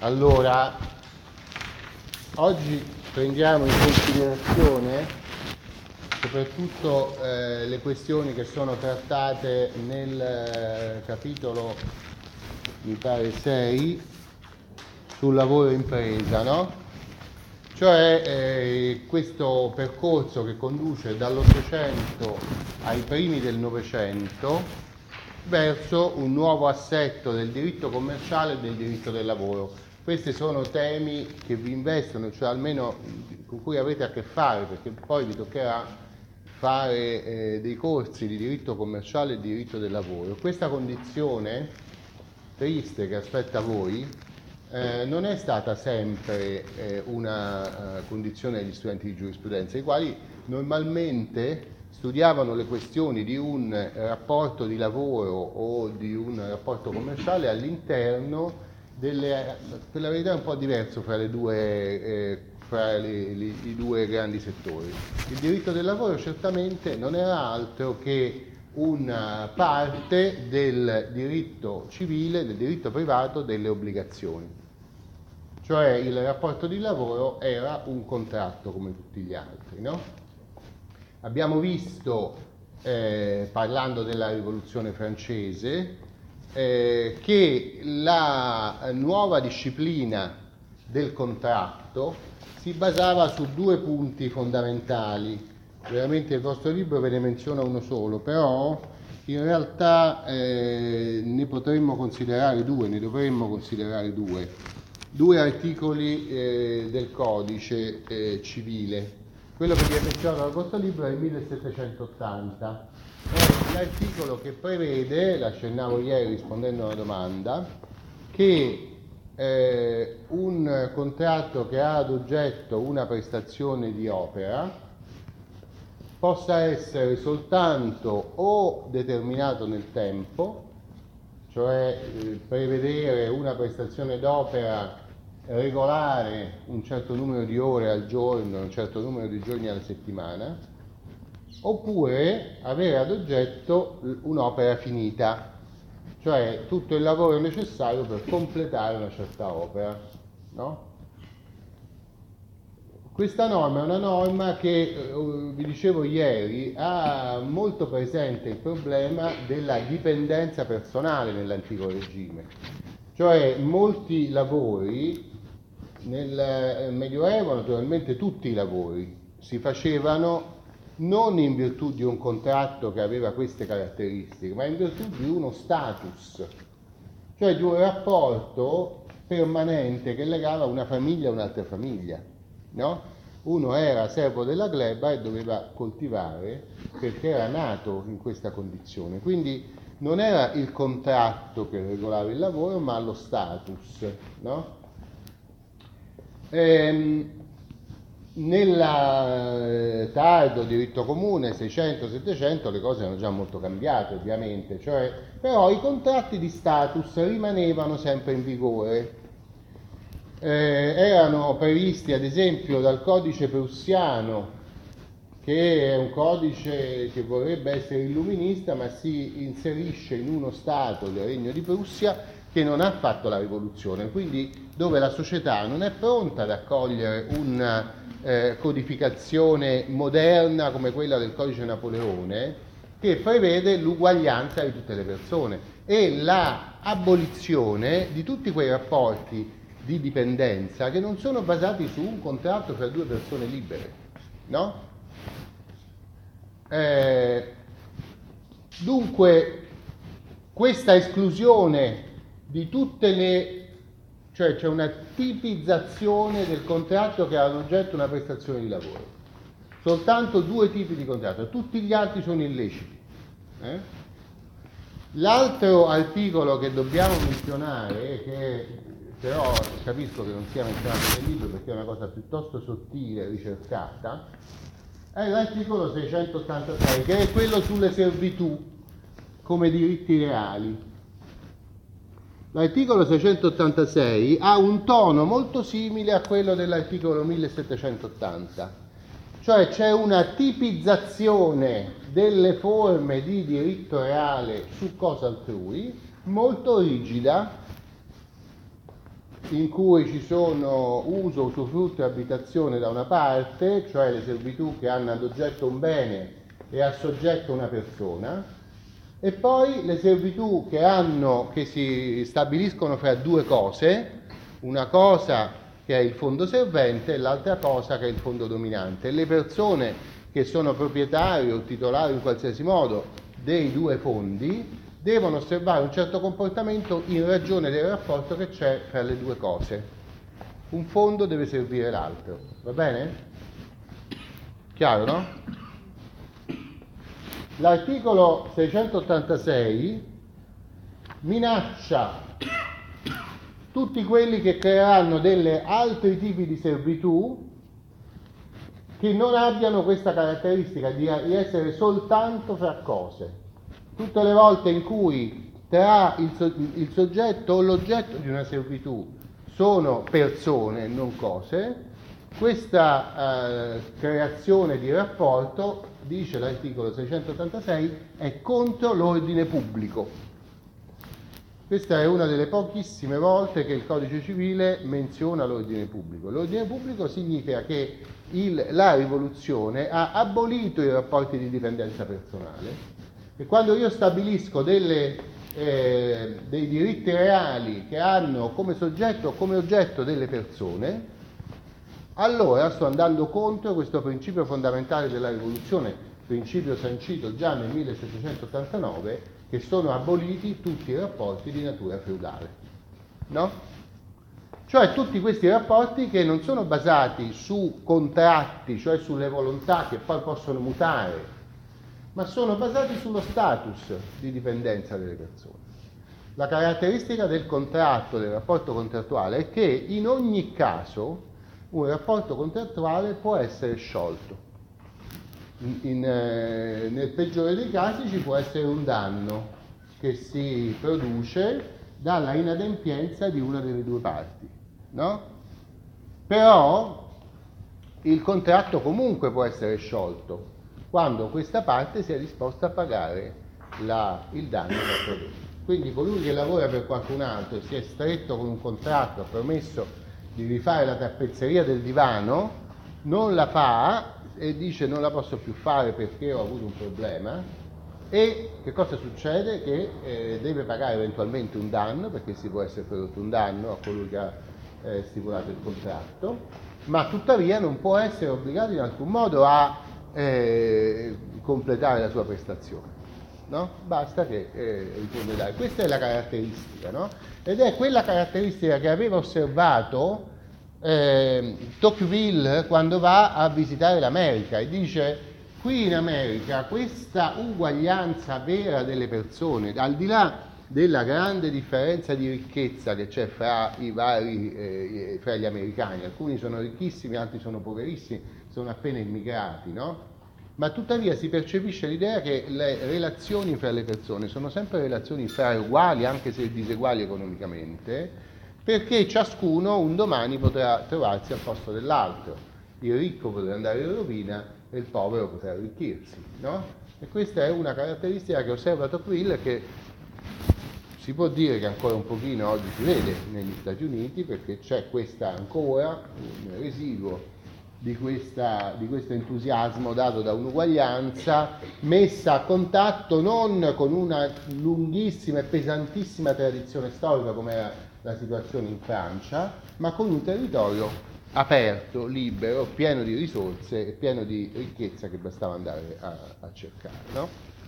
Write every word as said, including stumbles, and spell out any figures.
Allora, oggi prendiamo in considerazione soprattutto eh, le questioni che sono trattate nel eh, capitolo, mi pare, sei, sul lavoro impresa, no? Cioè eh, questo percorso che conduce dall'Ottocento ai primi del Novecento verso un nuovo assetto del diritto commerciale e del diritto del lavoro. Questi sono temi che vi investono, cioè almeno con cui avete a che fare, perché poi vi toccherà fare eh, dei corsi di diritto commerciale e diritto del lavoro. Questa condizione triste che aspetta voi eh, non è stata sempre eh, una uh, condizione degli studenti di giurisprudenza, i quali normalmente studiavano le questioni di un rapporto di lavoro o di un rapporto commerciale all'interno delle, per la verità è un po' diverso fra, le due, eh, fra le, le, i due grandi settori. Il diritto del lavoro certamente non era altro che una parte del diritto civile, del diritto privato, delle obbligazioni. Cioè il rapporto di lavoro era un contratto come tutti gli altri, no? Abbiamo visto, eh, parlando della rivoluzione francese, eh, che la nuova disciplina del contratto si basava su due punti fondamentali. Veramente il vostro libro ve ne menziona uno solo, però in realtà eh, ne potremmo considerare due, ne dovremmo considerare due. Due articoli eh, del codice eh, civile. Quello che vi è menzionato dal vostro libro è il millesettecentottanta, è l'articolo che prevede, l'accennavo ieri rispondendo a una domanda, che eh, un contratto che ha ad oggetto una prestazione di opera possa essere soltanto o determinato nel tempo, cioè eh, prevedere una prestazione d'opera regolare un certo numero di ore al giorno, un certo numero di giorni alla settimana, oppure avere ad oggetto un'opera finita, cioè tutto il lavoro necessario per completare una certa opera, no? Questa norma è una norma che, vi dicevo ieri, ha molto presente il problema della dipendenza personale nell'antico regime, cioè molti lavori. Nel Medioevo naturalmente tutti i lavori si facevano non in virtù di un contratto che aveva queste caratteristiche, ma in virtù di uno status, cioè di un rapporto permanente che legava una famiglia a un'altra famiglia, no? Uno era servo della gleba e doveva coltivare perché era nato in questa condizione, quindi non era il contratto che regolava il lavoro, ma lo status, no? Ehm, nel tardo diritto comune seicento settecento le cose erano già molto cambiate ovviamente, cioè, però i contratti di status rimanevano sempre in vigore, eh, erano previsti ad esempio dal codice prussiano, che è un codice che vorrebbe essere illuminista ma si inserisce in uno stato del Regno di Prussia che non ha fatto la rivoluzione, quindi dove la società non è pronta ad accogliere una eh, codificazione moderna come quella del codice Napoleone, che prevede l'uguaglianza di tutte le persone e la abolizione di tutti quei rapporti di dipendenza che non sono basati su un contratto fra due persone libere, no? Eh, dunque questa esclusione di tutte le, cioè c'è una tipizzazione del contratto che ha ad oggetto una prestazione di lavoro. Soltanto due tipi di contratto, tutti gli altri sono illeciti. Eh? L'altro articolo che dobbiamo menzionare, che però capisco che non sia menzionato nel libro perché è una cosa piuttosto sottile e ricercata, è l'articolo seicentottantasei, che è quello sulle servitù come diritti reali. L'articolo seicentottantasei ha un tono molto simile a quello dell'articolo millesettecentottanta, cioè c'è una tipizzazione delle forme di diritto reale su cosa altrui molto rigida in cui ci sono uso, usufrutto e abitazione da una parte, cioè le servitù che hanno ad oggetto un bene e a soggetto una persona, e poi le servitù che hanno, che si stabiliscono fra due cose, una cosa che è il fondo servente e l'altra cosa che è il fondo dominante. Le persone che sono proprietari o titolari in qualsiasi modo dei due fondi devono osservare un certo comportamento in ragione del rapporto che c'è fra le due cose. Un fondo deve servire l'altro, va bene? Chiaro, no? L'articolo seicentottantasei minaccia tutti quelli che creeranno delle altri tipi di servitù che non abbiano questa caratteristica di essere soltanto fra cose. Tutte le volte in cui tra il, so- il soggetto o l'oggetto di una servitù sono persone, non cose, questa eh, creazione di rapporto, dice l'articolo seicentottantasei, è contro l'ordine pubblico. Questa è una delle pochissime volte che il Codice Civile menziona l'ordine pubblico. L'ordine pubblico significa che il, la rivoluzione ha abolito i rapporti di dipendenza personale. E quando io stabilisco delle, eh, dei diritti reali che hanno come soggetto o come oggetto delle persone, allora sto andando contro questo principio fondamentale della rivoluzione, principio sancito già nel millesettecentottantanove, che sono aboliti tutti i rapporti di natura feudale, no? Cioè tutti questi rapporti che non sono basati su contratti, cioè sulle volontà che poi possono mutare, ma sono basati sullo status di dipendenza delle persone. La caratteristica del contratto, del rapporto contrattuale, è che in ogni caso un rapporto contrattuale può essere sciolto. In, in, eh, nel peggiore dei casi ci può essere un danno che si produce dalla inadempienza di una delle due parti, no? Però il contratto comunque può essere sciolto quando questa parte sia disposta a pagare la, il danno del prodotto. Quindi colui che lavora per qualcun altro e si è stretto con un contratto, ha promesso di rifare la tappezzeria del divano, non la fa e dice non la posso più fare perché ho avuto un problema, e che cosa succede? Che eh, deve pagare eventualmente un danno, perché si può essere prodotto un danno a colui che ha eh, stipulato il contratto, ma tuttavia non può essere obbligato in alcun modo a Eh, completare la sua prestazione, no? Basta che eh, ricordare. Questa è la caratteristica, no? Ed è quella caratteristica che aveva osservato eh, Tocqueville quando va a visitare l'America e dice: qui in America questa uguaglianza vera delle persone, al di là della grande differenza di ricchezza che c'è fra i vari eh, fra gli americani, alcuni sono ricchissimi, altri sono poverissimi, sono appena immigrati, no? Ma tuttavia si percepisce l'idea che le relazioni fra le persone sono sempre relazioni fra uguali, anche se diseguali economicamente, perché ciascuno un domani potrà trovarsi al posto dell'altro. Il ricco potrà andare in rovina e il povero potrà arricchirsi, no? E questa è una caratteristica che osserva Tocqueville, che si può dire che ancora un pochino oggi si vede negli Stati Uniti, perché c'è questa ancora un residuo Di, questa, di questo entusiasmo dato da un'uguaglianza messa a contatto non con una lunghissima e pesantissima tradizione storica come era la situazione in Francia, ma con un territorio aperto, libero, pieno di risorse e pieno di ricchezza che bastava andare a, a cercare, no?